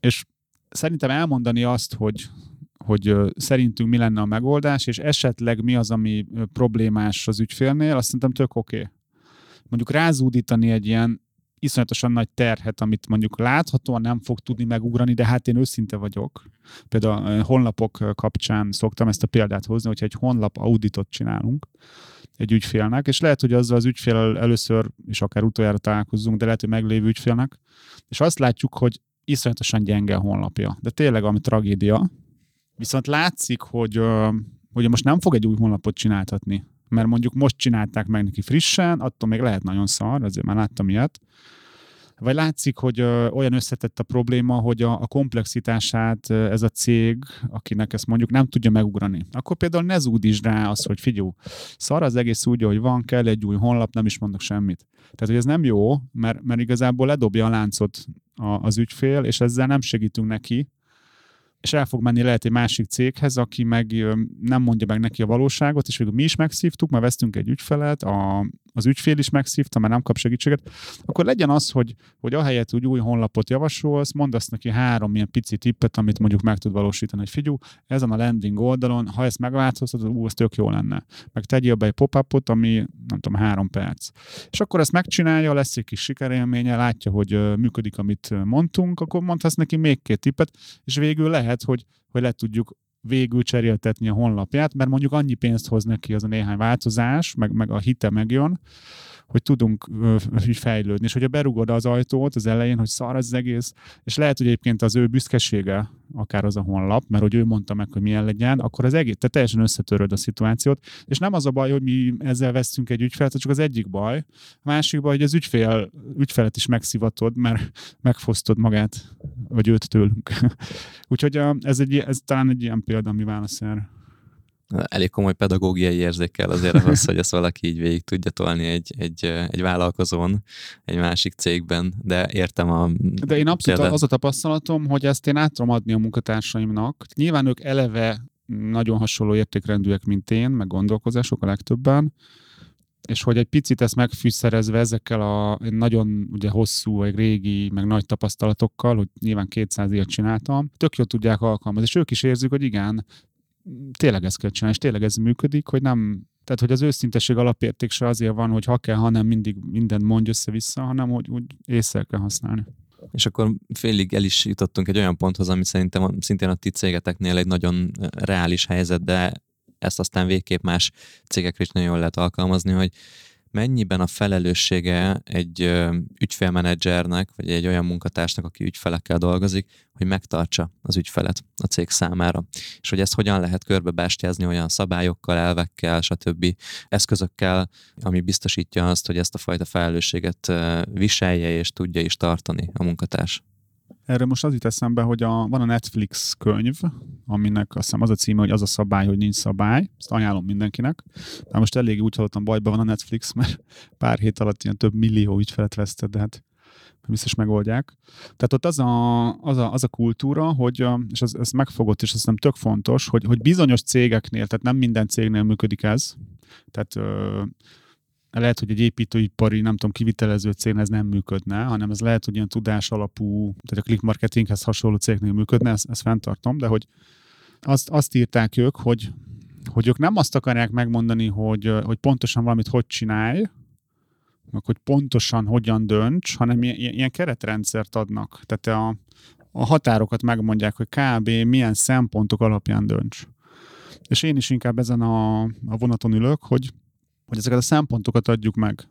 És szerintem elmondani azt, hogy szerintünk mi lenne a megoldás, és esetleg mi az, ami problémás az ügyfélnél, azt szerintem tök oké. Mondjuk rázúdítani egy ilyen iszonyatosan nagy terhet, amit mondjuk láthatóan nem fog tudni megugrani, de hát én őszinte vagyok. Például honlapok kapcsán szoktam ezt a példát hozni, hogyha egy honlap auditot csinálunk egy ügyfélnek, és lehet, hogy azzal az ügyféllel először, és akár utoljára találkozzunk, de lehet, hogy meglévő ügyfélnek, és azt látjuk, hogy iszonyatosan gyenge a honlapja. De tényleg, ami tragédia. Viszont látszik, hogy most nem fog egy új honlapot csináltatni, mert mondjuk most csinálták meg neki frissen, attól még lehet nagyon szar, azért már láttam ilyet. Vagy látszik, hogy olyan összetett a probléma, hogy a komplexitását ez a cég, akinek ezt mondjuk nem tudja megugrani. Akkor például ne zúdítsd rá azt, hogy figyú, szar az egész úgy, ahogy van, kell egy új honlap, nem is mondok semmit. Tehát, hogy ez nem jó, mert igazából ledobja a láncot az ügyfél, és ezzel nem segítünk neki, és el fog menni lehet egy másik céghez, aki meg nem mondja meg neki a valóságot, és végül mi is megszívtuk, már vesztünk egy ügyfelet, az ügyfél is megszívta, már nem kap segítséget, akkor legyen az, hogy ahelyett úgy új honlapot javasolsz, mondd azt neki 3 ilyen pici tippet, amit mondjuk meg tud valósítani, hogy figyú, ezen a landing oldalon, ha ezt megváltoztatod, ez tök jó lenne. Meg tegyél be egy pop-upot, ami nem tudom, 3 perc. És akkor ezt megcsinálja, lesz egy kis sikerélménye, látja, hogy működik, amit mondtunk, akkor mondhatsz neki még 2 tippet, és végül lehet, hogy le tudjuk végül cseréltetni a honlapját, mert mondjuk annyi pénzt hoz neki az a néhány változás, meg a hite megjön, hogy tudunk fejlődni. És hogyha berugod az ajtót az elején, hogy szar az egész, és lehet, hogy egyébként az ő büszkesége, akár az a honlap, mert hogy ő mondta meg, hogy milyen legyen, akkor az egész, te teljesen összetöröd a szituációt, és nem az a baj, hogy mi ezzel vesztünk egy ügyfelet, csak az egyik baj. A másik baj, hogy az ügyfelet is megszivatod, mert megfosztod magát, vagy őt tőlünk. Úgyhogy ez talán egy ilyen példa, ami válaszol. Elég komoly pedagógiai érzékkel azért az, hogy ezt valaki így végig tudja tolni egy vállalkozón, egy másik cégben, de értem a... De én abszolút az a tapasztalatom, hogy ezt én át tudom adni a munkatársaimnak. Nyilván ők eleve nagyon hasonló értékrendűek, mint én, meg gondolkozások a legtöbben, és hogy egy picit ezt megfűszerezve ezekkel a nagyon ugye, hosszú, vagy régi, meg nagy tapasztalatokkal, hogy nyilván 200 ilyet csináltam, tök jól tudják alkalmazni, és ők is érzik, hogy igen, tényleg ezt kell csinálni, és tényleg ez működik, hogy nem, tehát hogy az őszintesség alapérték se azért van, hogy ha kell, hanem mindig mindent mondj össze-vissza, hanem hogy észre kell használni. És akkor félig el is jutottunk egy olyan ponthoz, ami szerintem szintén a ti cégeteknél egy nagyon reális helyzet, de ezt aztán végképp más cégekre is nagyon jól lehet alkalmazni, hogy mennyiben a felelőssége egy ügyfélmenedzsernek, vagy egy olyan munkatársnak, aki ügyfelekkel dolgozik, hogy megtartsa az ügyfelet a cég számára. És hogy ezt hogyan lehet körbebástyázni olyan szabályokkal, elvekkel, stb. Eszközökkel, ami biztosítja azt, hogy ezt a fajta felelősséget viselje és tudja is tartani a munkatárs. Erről most az jut eszembe, hogy van a Netflix könyv, aminek azt hiszem az a címe, hogy az a szabály, hogy nincs szabály. Ezt ajánlom mindenkinek. De most elég úgy hallottam, bajban van a Netflix, mert pár hét alatt ilyen több millió ügyfelet vesztett, de hát biztos megoldják. Tehát ott az a kultúra, hogy, és ez megfogott, és azt hiszem tök fontos, hogy bizonyos cégeknél, tehát nem minden cégnél működik ez. Tehát lehet, hogy egy építőipari, nem tudom, kivitelező cégnél ez nem működne, hanem ez lehet, hogy ilyen tudás alapú, tehát a Click Marketinghez hasonló cégnél működne, ezt fenntartom, de hogy azt írták ők, hogy ők nem azt akarják megmondani, hogy pontosan valamit hogy csinálj, meg hogy pontosan hogyan dönts, hanem ilyen keretrendszert adnak. Tehát a határokat megmondják, hogy kb. Milyen szempontok alapján dönts. És én is inkább ezen a vonaton ülök, hogy ezeket a szempontokat adjuk meg.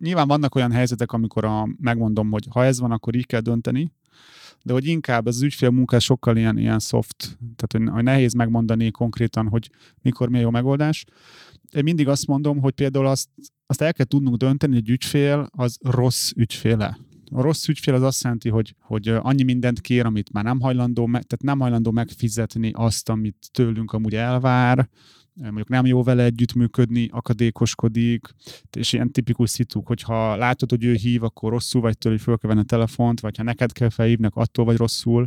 Nyilván vannak olyan helyzetek, amikor megmondom, hogy ha ez van, akkor így kell dönteni, de hogy inkább az ügyfél munka sokkal ilyen soft, tehát hogy nehéz megmondani konkrétan, hogy mikor mi a jó megoldás. Én mindig azt mondom, hogy például azt el kell tudnunk dönteni, hogy egy ügyfél az rossz ügyféle. A rossz ügyfél az azt jelenti, hogy annyi mindent kér, amit már nem hajlandó megfizetni azt, amit tőlünk amúgy elvár, mondjuk nem jó vele együttműködni, akadékoskodik, és ilyen tipikus szituk, hogyha látod, hogy ő hív, akkor rosszul vagy tőle, hogy föl kell venni a telefont, vagy ha neked kell felhívnak, attól vagy rosszul.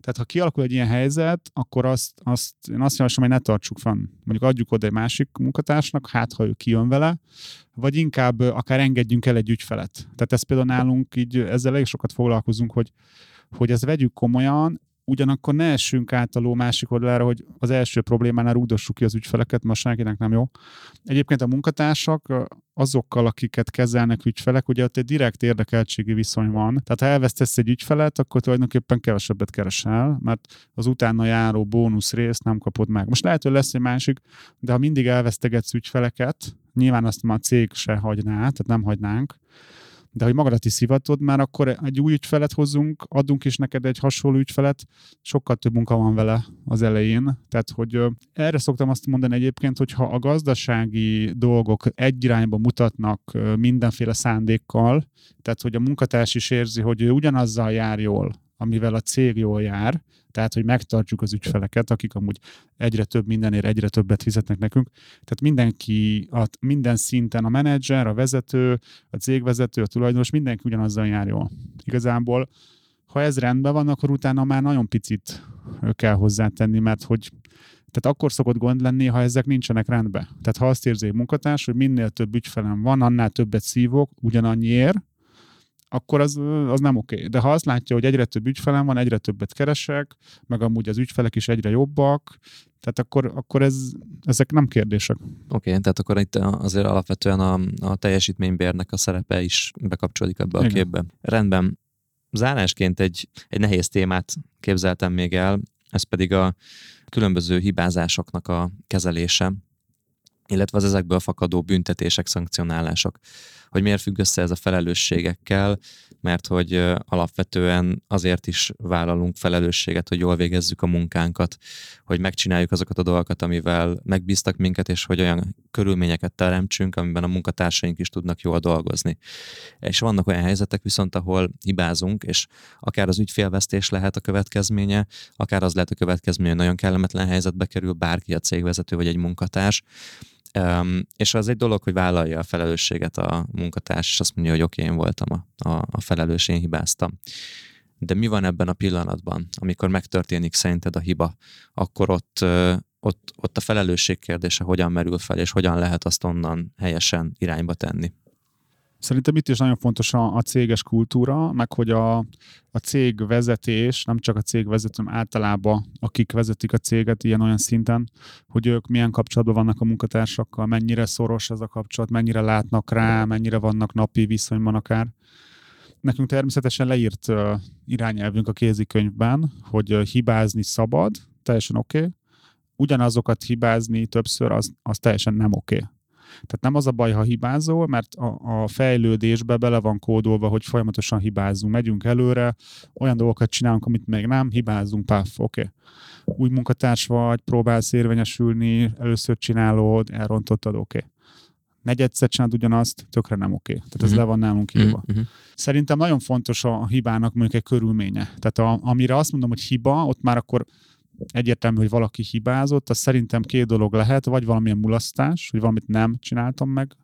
Tehát ha kialakul egy ilyen helyzet, akkor én azt javaslom, hogy ne tartsuk fenn. Mondjuk adjuk oda egy másik munkatársnak, hát ha ő kijön vele, vagy inkább akár engedjünk el egy ügyfelet. Tehát ez például nálunk így, ezzel elég sokat foglalkozunk, hogy ezt vegyük komolyan, ugyanakkor ne essünk át a ló másik oldalára, hogy az első problémánál rúgdossuk ki az ügyfeleket, most senkinek nem jó. Egyébként a munkatársak azokkal, akiket kezelnek ügyfelek, ugye ott egy direkt érdekeltségi viszony van. Tehát ha elvesztesz egy ügyfelet, akkor tulajdonképpen kevesebbet keresel, mert az utána járó bónusz részt nem kapod meg. Most lehet, hogy lesz egy másik, de ha mindig elvesztegetsz ügyfeleket, nyilván azt már a cég se hagyná, tehát nem hagynánk, de hogy magadat is szivatod, már akkor egy új ügyfelet hozzunk, adunk is neked egy hasonló ügyfelet, sokkal több munka van vele az elején. Tehát, hogy erre szoktam azt mondani egyébként, hogy ha a gazdasági dolgok egy irányba mutatnak mindenféle szándékkal, tehát, hogy a munkatárs is érzi, hogy ő ugyanazzal jár jól, amivel a cég jól jár, tehát, hogy megtartjuk az ügyfeleket, akik amúgy egyre több mindenért egyre többet fizetnek nekünk. Tehát mindenki, minden szinten a menedzser, a vezető, a cégvezető, a tulajdonos, mindenki ugyanazzal jár jól. Igazából, ha ez rendben van, akkor utána már nagyon picit kell hozzátenni, mert hogy tehát akkor szokott gond lenni, ha ezek nincsenek rendben. Tehát ha azt érzi egy munkatárs, hogy minél több ügyfelem van, annál többet szívok, ugyanannyiért, akkor az nem oké. De ha azt látja, hogy egyre több ügyfelem van, egyre többet keresek, meg amúgy az ügyfelek is egyre jobbak, tehát akkor ezek nem kérdések. Oké, tehát akkor itt azért alapvetően a teljesítménybérnek a szerepe is bekapcsolódik ebbe a képbe. Rendben. Zárásként egy nehéz témát képzeltem még el, ez pedig a különböző hibázásoknak a kezelése, illetve az ezekből fakadó büntetések, szankcionálások. Hogy miért függ össze ez a felelősségekkel, mert hogy alapvetően azért is vállalunk felelősséget, hogy jól végezzük a munkánkat, hogy megcsináljuk azokat a dolgokat, amivel megbíztak minket, és hogy olyan körülményeket teremtsünk, amiben a munkatársaink is tudnak jól dolgozni. És vannak olyan helyzetek viszont, ahol hibázunk, és akár az ügyfélvesztés lehet a következménye, akár az lehet a következménye, hogy nagyon kellemetlen helyzetbe kerül bárki, a cégvezető vagy egy munkatárs. És az egy dolog, hogy vállalja a felelősséget a munkatárs, és azt mondja, hogy oké, én voltam a felelős, én hibáztam. De mi van ebben a pillanatban, amikor megtörténik szerinted a hiba? Akkor ott a felelősség kérdése hogyan merül fel, és hogyan lehet azt onnan helyesen irányba tenni? Szerintem itt is nagyon fontos a céges kultúra, meg hogy a cégvezetés, nem csak a cégvezető, általában akik vezetik a céget ilyen-olyan szinten, hogy ők milyen kapcsolatban vannak a munkatársakkal, mennyire szoros ez a kapcsolat, mennyire látnak rá, mennyire vannak napi viszonyban akár. Nekünk természetesen leírt irányelvünk a kézikönyvben, hogy hibázni szabad, teljesen oké. Ugyanazokat hibázni többször, az teljesen nem oké. Tehát nem az a baj, ha hibázol, mert a fejlődésbe bele van kódolva, hogy folyamatosan hibázunk, megyünk előre, olyan dolgokat csinálunk, amit még nem, hibázunk, oké. Új munkatárs vagy, próbálsz érvényesülni, először csinálod, elrontottad, oké. Negyedszer csináld ugyanazt, tökre nem oké. Tehát ez le van nálunk írva. Szerintem nagyon fontos a hibának mondjuk egy körülménye. Tehát amire azt mondom, hogy hiba, ott már akkor egyértelmű, hogy valaki hibázott, az szerintem két dolog lehet, vagy valamilyen mulasztás, hogy valamit nem csináltam meg,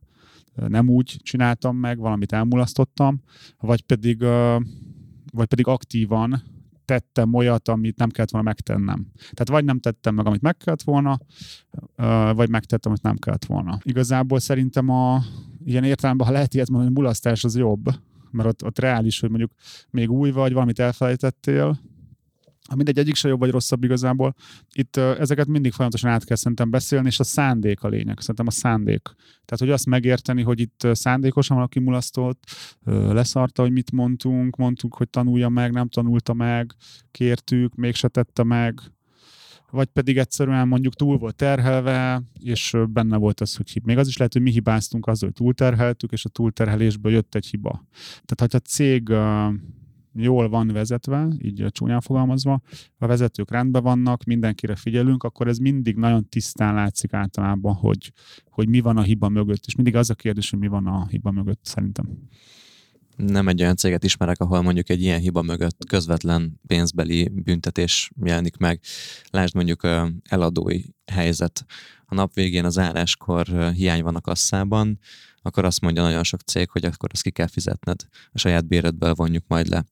nem úgy csináltam meg, valamit elmulasztottam, vagy pedig aktívan tettem olyat, amit nem kellett volna megtennem. Tehát vagy nem tettem meg, amit meg kellett volna, vagy megtettem, amit nem kellett volna. Igazából szerintem ilyen értelemben, ha lehet ilyet mondani, mulasztás az jobb, mert ott reális, hogy mondjuk még új vagy, valamit elfelejtettél, mindegy, egyik se jobb vagy rosszabb igazából. Itt ezeket mindig folyamatosan át kell szerintem beszélni, és a szándék a lényeg. Szerintem a szándék. Tehát, hogy azt megérteni, hogy itt szándékosan valaki mulasztott, leszarta, hogy mit mondtunk, hogy tanulja meg, nem tanulta meg, kértük, mégse tette meg. Vagy pedig egyszerűen mondjuk túl volt terhelve, és benne volt az, hogy hiba. Még az is lehet, hogy mi hibáztunk azzal, hogy túlterheltük, és a túlterhelésből jött egy hiba. Tehát, hogyha a cég jól van vezetve, így csúnyán fogalmazva, a vezetők rendben vannak, mindenkire figyelünk, akkor ez mindig nagyon tisztán látszik általában, hogy mi van a hiba mögött, és mindig az a kérdés, hogy mi van a hiba mögött szerintem. Nem egy olyan céget ismerek, ahol mondjuk egy ilyen hiba mögött közvetlen pénzbeli büntetés jelenik meg. Lásd mondjuk eladói helyzet. A nap végén az záráskor hiány van a kasszában, akkor azt mondja nagyon sok cég, hogy akkor azt ki kell fizetned. A saját béredből vonjuk majd le.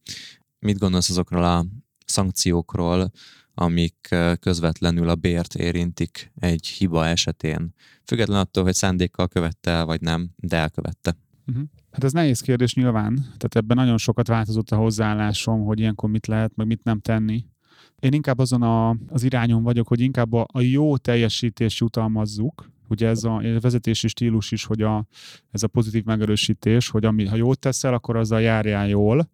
Mit gondolsz azokról a szankciókról, amik közvetlenül a bért érintik egy hiba esetén? Független attól, hogy szándékkal követte el, vagy nem, de elkövette. Hát ez nehéz kérdés nyilván. Tehát ebben nagyon sokat változott a hozzáállásom, hogy ilyenkor mit lehet, meg mit nem tenni. Én inkább azon az irányon vagyok, hogy inkább a jó teljesítést jutalmazzuk. Ugye ez a vezetési stílus is, hogy ez a pozitív megerősítés, hogy ha jót teszel, akkor azzal járjál jól.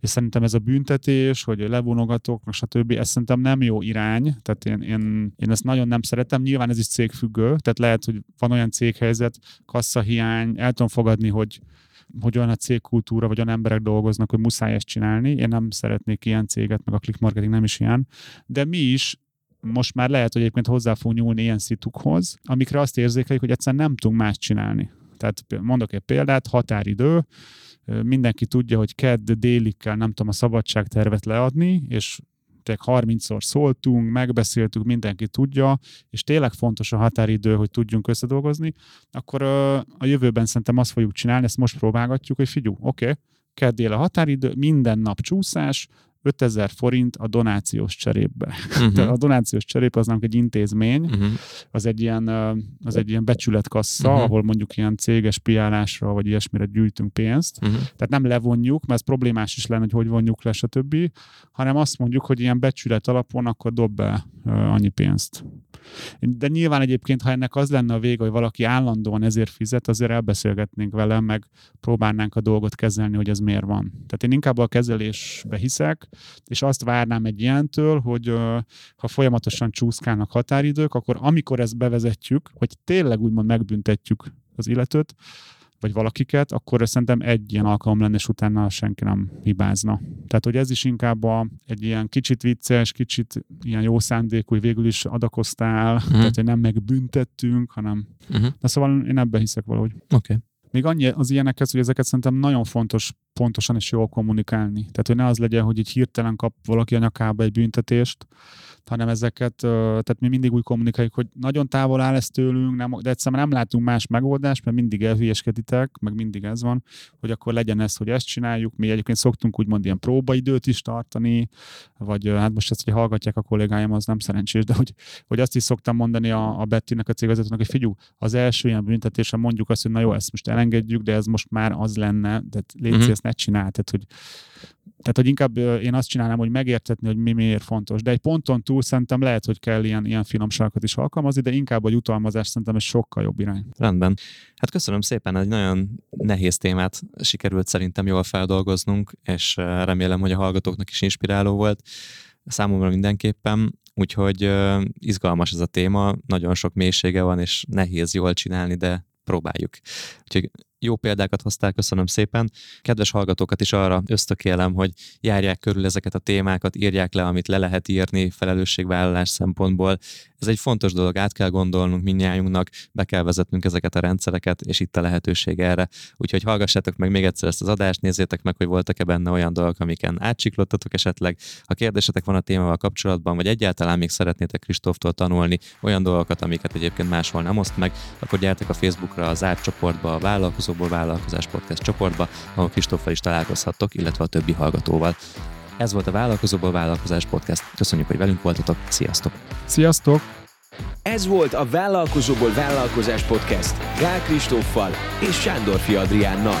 És szerintem ez a büntetés, hogy levonogatok, meg stb. Ez szerintem nem jó irány. Tehát én ezt nagyon nem szeretem. Nyilván ez is cégfüggő. Tehát lehet, hogy van olyan céghelyzet, kasszahiány, el tudom fogadni, hogy olyan a cégkultúra, vagy olyan emberek dolgoznak, hogy muszáj ezt csinálni. Én nem szeretnék ilyen céget, meg a Click Marketing nem is ilyen. De mi is most már lehet, hogy egyébként hozzá fogunk nyúlni ilyen szitukhoz, amikre azt érzékeljük, hogy egyszerűen nem tudunk más csinálni. Tehát mondok egy példát, határidő, mindenki tudja, hogy kedd délig kell, nem tudom, a szabadságtervet leadni, és tényleg 30-szor szóltunk, megbeszéltük, mindenki tudja, és tényleg fontos a határidő, hogy tudjunk összedolgozni, akkor a jövőben szerintem azt fogjuk csinálni, ezt most próbálgatjuk, hogy figyelj, oké, kedd dél a határidő, minden nap csúszás, 5000 forint a donációs cserépbe. Uh-huh. A donációs cserép az nem egy intézmény, az egy ilyen becsületkassza, ahol mondjuk ilyen céges piálásra, vagy ilyesmire gyűjtünk pénzt. Tehát nem levonjuk, mert ez problémás is lenne, hogy vonjuk le, stb. Hanem azt mondjuk, hogy ilyen becsület alapon akkor dob be annyi pénzt. De nyilván egyébként, ha ennek az lenne a vége, hogy valaki állandóan ezért fizet, azért elbeszélgetnénk vele, meg próbálnánk a dolgot kezelni, hogy ez miért van. Tehát én inkább a kezelésbe hiszek, és azt várnám egy ilyentől, hogy ha folyamatosan csúszkálnak határidők, akkor amikor ezt bevezetjük, hogy tényleg úgymond megbüntetjük az illetőt, vagy valakiket, akkor szerintem egy ilyen alkalom lenne, és utána senki nem hibázna. Tehát, hogy ez is inkább egy ilyen kicsit vicces, kicsit ilyen jó szándékú, hogy végül is adakoztál, tehát, hogy nem megbüntettünk, hanem... De szóval én ebben hiszek valahogy. Okay. Még annyi az ilyenekhez, hogy ezeket szerintem nagyon fontos pontosan és jól kommunikálni. Tehát, hogy ne az legyen, hogy így hirtelen kap valaki a nyakába egy büntetést, hanem ezeket, tehát mi mindig úgy kommunikáljuk, hogy nagyon távol áll ez tőlünk, de egyszerűen nem látunk más megoldást, mert mindig elhülyeskeditek, meg mindig ez van, hogy akkor legyen ez, hogy ezt csináljuk. Mi egyébként szoktunk úgymond ilyen próbaidőt is tartani, vagy hát most ezt, hogy hallgatják a kollégáim, az nem szerencsés, de hogy azt is szoktam mondani a Bettinek, a cégvezetőnek, hogy figyelj, az első ilyen büntetésre mondjuk azt, hogy na jó, ezt most elengedjük, de ez most már az lenne, de légy ezt ne csinál. Tehát, hogy inkább én azt csinálnám, hogy megértetni, hogy mi miért fontos. De egy ponton túl szerintem lehet, hogy kell ilyen finomságokat is alkalmazni, de inkább a jutalmazás szerintem egy sokkal jobb irány. Rendben. Hát köszönöm szépen, egy nagyon nehéz témát sikerült szerintem jól feldolgoznunk, és remélem, hogy a hallgatóknak is inspiráló volt. Számomra mindenképpen, úgyhogy izgalmas ez a téma, nagyon sok mélysége van, és nehéz jól csinálni, de próbáljuk. Úgyhogy jó példákat hoztál, köszönöm szépen. Kedves hallgatókat is arra ösztökélem, hogy járják körül ezeket a témákat, írják le, amit le lehet írni felelősségvállalás szempontból. Ez egy fontos dolog, át kell gondolnunk mindnyájunknak, be kell vezetnünk ezeket a rendszereket, és itt a lehetőség erre. Úgyhogy hallgassátok meg még egyszer ezt az adást, nézzétek meg, hogy voltak-e benne olyan dolgok, amiken átsiklottak esetleg. Ha kérdésetek van a témával kapcsolatban, vagy egyáltalán még szeretnétek Kristóftól tanulni olyan dolgokat, amiket egyébként máshol nem oszt meg, akkor gyertek a Facebookra, az zárt csoportba, a Vállalkozóból Vállalkozás Podcast csoportba, ahol Kristóffal is találkozhattok, illetve a többi hallgatóval. Ez volt a Vállalkozóból Vállalkozás Podcast. Köszönjük, hogy velünk voltatok. Sziasztok! Sziasztok! Ez volt a Vállalkozóból Vállalkozás Podcast Gál Kristóffal és Sándorfi Adriánnal.